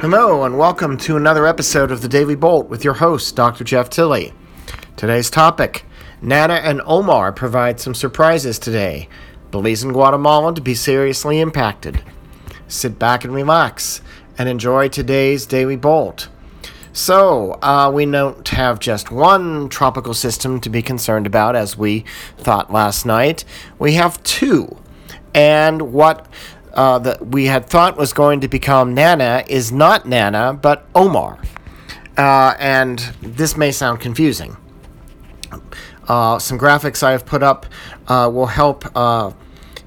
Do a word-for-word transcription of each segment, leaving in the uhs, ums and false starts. Hello and welcome to another episode of The Daily Bolt with your host, Doctor Jeff Tilley. Today's topic, Nana and Omar provide some surprises today. Belize and Guatemala to be seriously impacted. Sit back and relax and enjoy today's Daily Bolt. So, uh, we don't have just one tropical system to be concerned about as we thought last night. We have two. And what... Uh, that we had thought was going to become Nana is not Nana, but Omar. Uh, and this may sound confusing. Uh, some graphics I have put up uh, will help uh,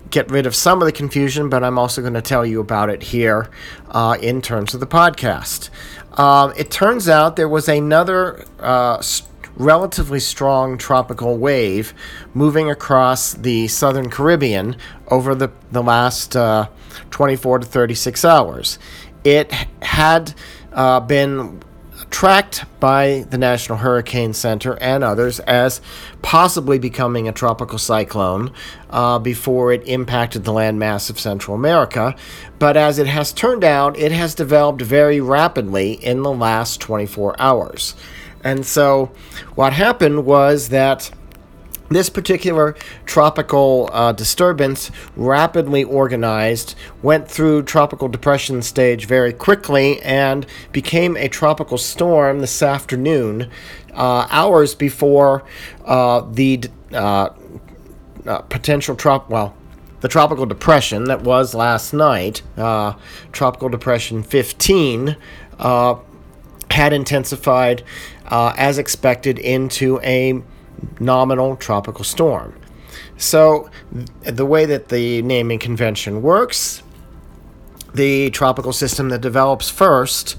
get rid of some of the confusion, but I'm also going to tell you about it here uh, in terms of the podcast. Uh, it turns out there was another uh, st- relatively strong tropical wave moving across the southern Caribbean over the, the last uh, twenty-four to thirty-six hours. It had uh, been tracked by the National Hurricane Center and others as possibly becoming a tropical cyclone uh, before it impacted the landmass of Central America. But as it has turned out, it has developed very rapidly in the last twenty-four hours. And so what happened was that this particular tropical uh, disturbance rapidly organized, went through tropical depression stage very quickly, and became a tropical storm this afternoon, uh, hours before uh, the uh, uh, potential trop- well, the tropical depression that was last night, uh, Tropical Depression fifteen, uh, had intensified uh, as expected into a nominal tropical storm. So th- the way that the naming convention works, the tropical system that develops first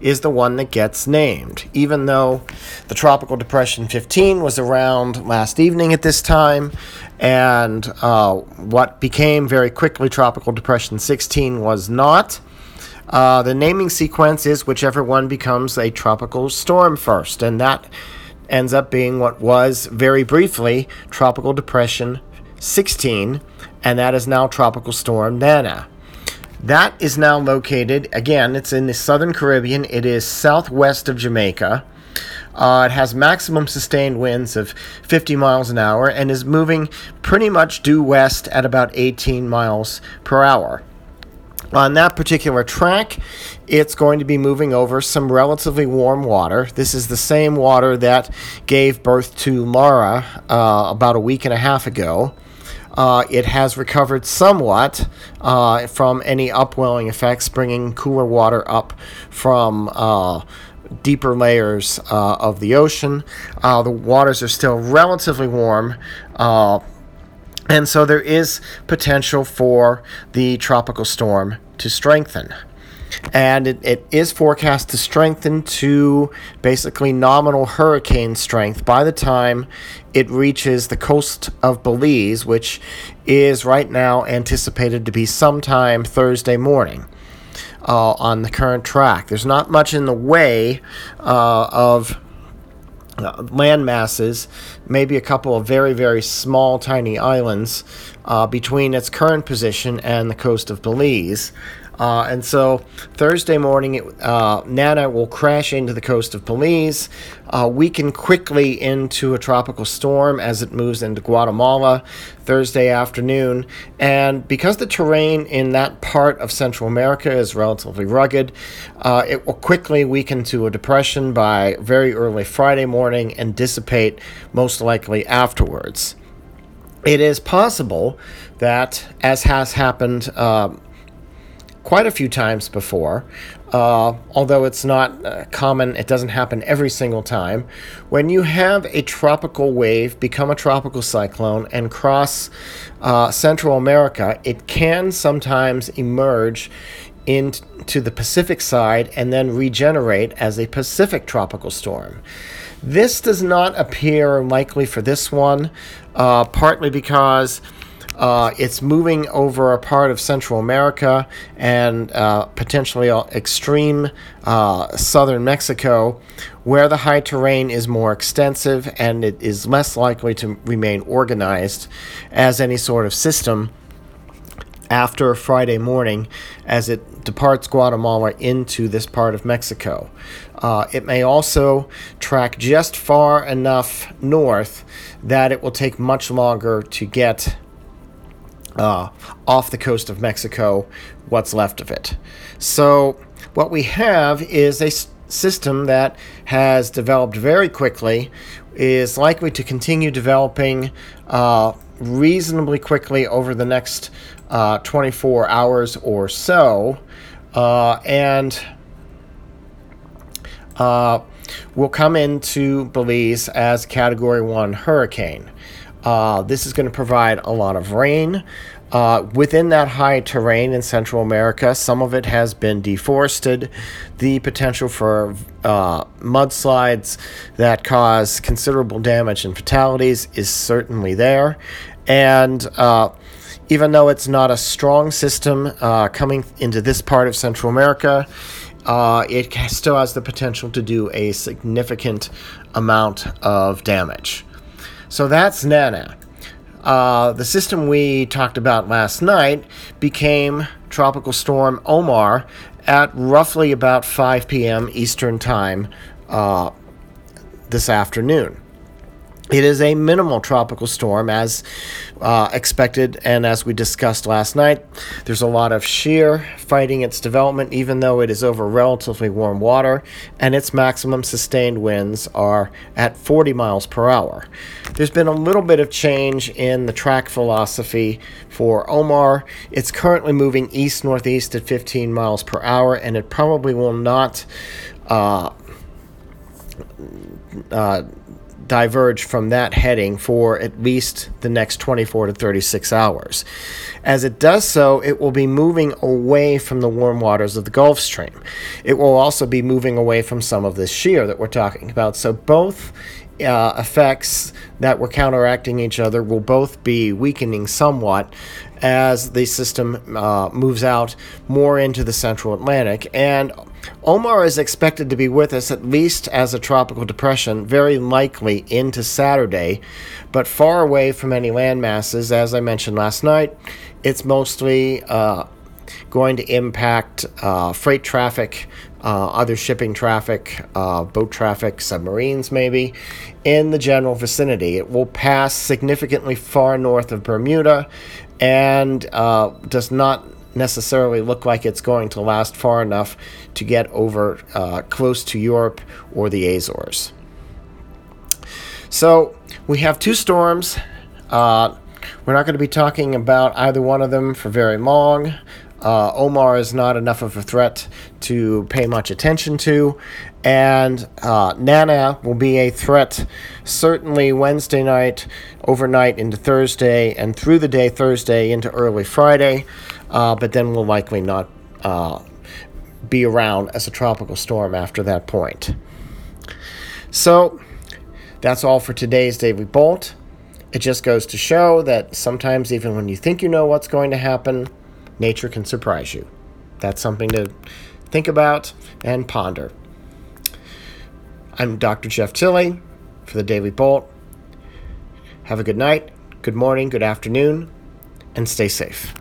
is the one that gets named. Even though the Tropical Depression fifteen was around last evening at this time, and uh, what became very quickly Tropical Depression sixteen was not, Uh, the naming sequence is whichever one becomes a tropical storm first, and that ends up being what was, very briefly, Tropical Depression sixteen, and that is now Tropical Storm Nana. That is now located, again, it's in the southern Caribbean. It is southwest of Jamaica. Uh, it has maximum sustained winds of fifty miles an hour and is moving pretty much due west at about eighteen miles per hour. On that particular track, it's going to be moving over some relatively warm water. This is the same water that gave birth to Mara uh, about a week and a half ago. Uh, it has recovered somewhat uh, from any upwelling effects, bringing cooler water up from uh, deeper layers uh, of the ocean. Uh, the waters are still relatively warm. Uh, And so there is potential for the tropical storm to strengthen. And it, it is forecast to strengthen to basically nominal hurricane strength by the time it reaches the coast of Belize, which is right now anticipated to be sometime Thursday morning uh, on the current track. There's not much in the way uh, of... Uh, land masses, maybe a couple of very, very small, tiny islands uh, between its current position and the coast of Belize. Uh, and so Thursday morning, it, uh, Nana will crash into the coast of Belize, uh, weaken quickly into a tropical storm as it moves into Guatemala Thursday afternoon. And because the terrain in that part of Central America is relatively rugged, uh, it will quickly weaken to a depression by very early Friday morning and dissipate most likely afterwards. It is possible that, as has happened uh, quite a few times before, uh, although it's not uh, common, it doesn't happen every single time, when you have a tropical wave become a tropical cyclone and cross uh, Central America, it can sometimes emerge into the Pacific side and then regenerate as a Pacific tropical storm. This does not appear likely for this one, uh, partly because Uh, it's moving over a part of Central America and uh, potentially extreme uh, southern Mexico, where the high terrain is more extensive and it is less likely to remain organized as any sort of system after Friday morning as it departs Guatemala into this part of Mexico. Uh, it may also track just far enough north that it will take much longer to get uh, off the coast of Mexico, what's left of it. So what we have is a s- system that has developed very quickly, is likely to continue developing uh, reasonably quickly over the next uh, twenty-four hours or so, uh, and uh, will come into Belize as Category one hurricane. Uh, this is going to provide a lot of rain. Uh, within that high terrain in Central America, some of it has been deforested. The potential for uh, mudslides that cause considerable damage and fatalities is certainly there. And uh, even though it's not a strong system uh, coming into this part of Central America, uh, it still has the potential to do a significant amount of damage. So that's Nana. Uh, the system we talked about last night became Tropical Storm Omar at roughly about five p.m. Eastern Time uh, this afternoon. It is a minimal tropical storm as uh, expected, and as we discussed last night, there's a lot of shear fighting its development, even though it is over relatively warm water, and its maximum sustained winds are at forty miles per hour. There's been a little bit of change in the track philosophy for Omar. It's currently moving east-northeast at fifteen miles per hour, and it probably will not uh, uh, diverge from that heading for at least the next twenty-four to thirty-six hours. As it does so, it will be moving away from the warm waters of the Gulf Stream. It will also be moving away from some of this shear that we're talking about. So both uh, effects that were counteracting each other will both be weakening somewhat as the system uh, moves out more into the Central Atlantic. And Omar is expected to be with us at least as a tropical depression, very likely into Saturday, but far away from any land masses. As I mentioned last night, it's mostly uh, going to impact uh, freight traffic, uh, other shipping traffic, uh, boat traffic, submarines maybe, in the general vicinity. It will pass significantly far north of Bermuda and uh, does not necessarily look like it's going to last far enough to get over uh, close to Europe or the Azores. So we have two storms. Uh, we're not going to be talking about either one of them for very long. Uh, Omar is not enough of a threat to pay much attention to, and uh, Nana will be a threat certainly Wednesday night, overnight into Thursday, and through the day Thursday into early Friday, uh, but then will likely not uh, be around as a tropical storm after that point. So that's all for today's Daily Bolt. It just goes to show that sometimes even when you think you know what's going to happen, nature can surprise you. That's something to think about and ponder. I'm Doctor Jeff Tilley for the Daily Bolt. Have a good night, good morning, good afternoon, and stay safe.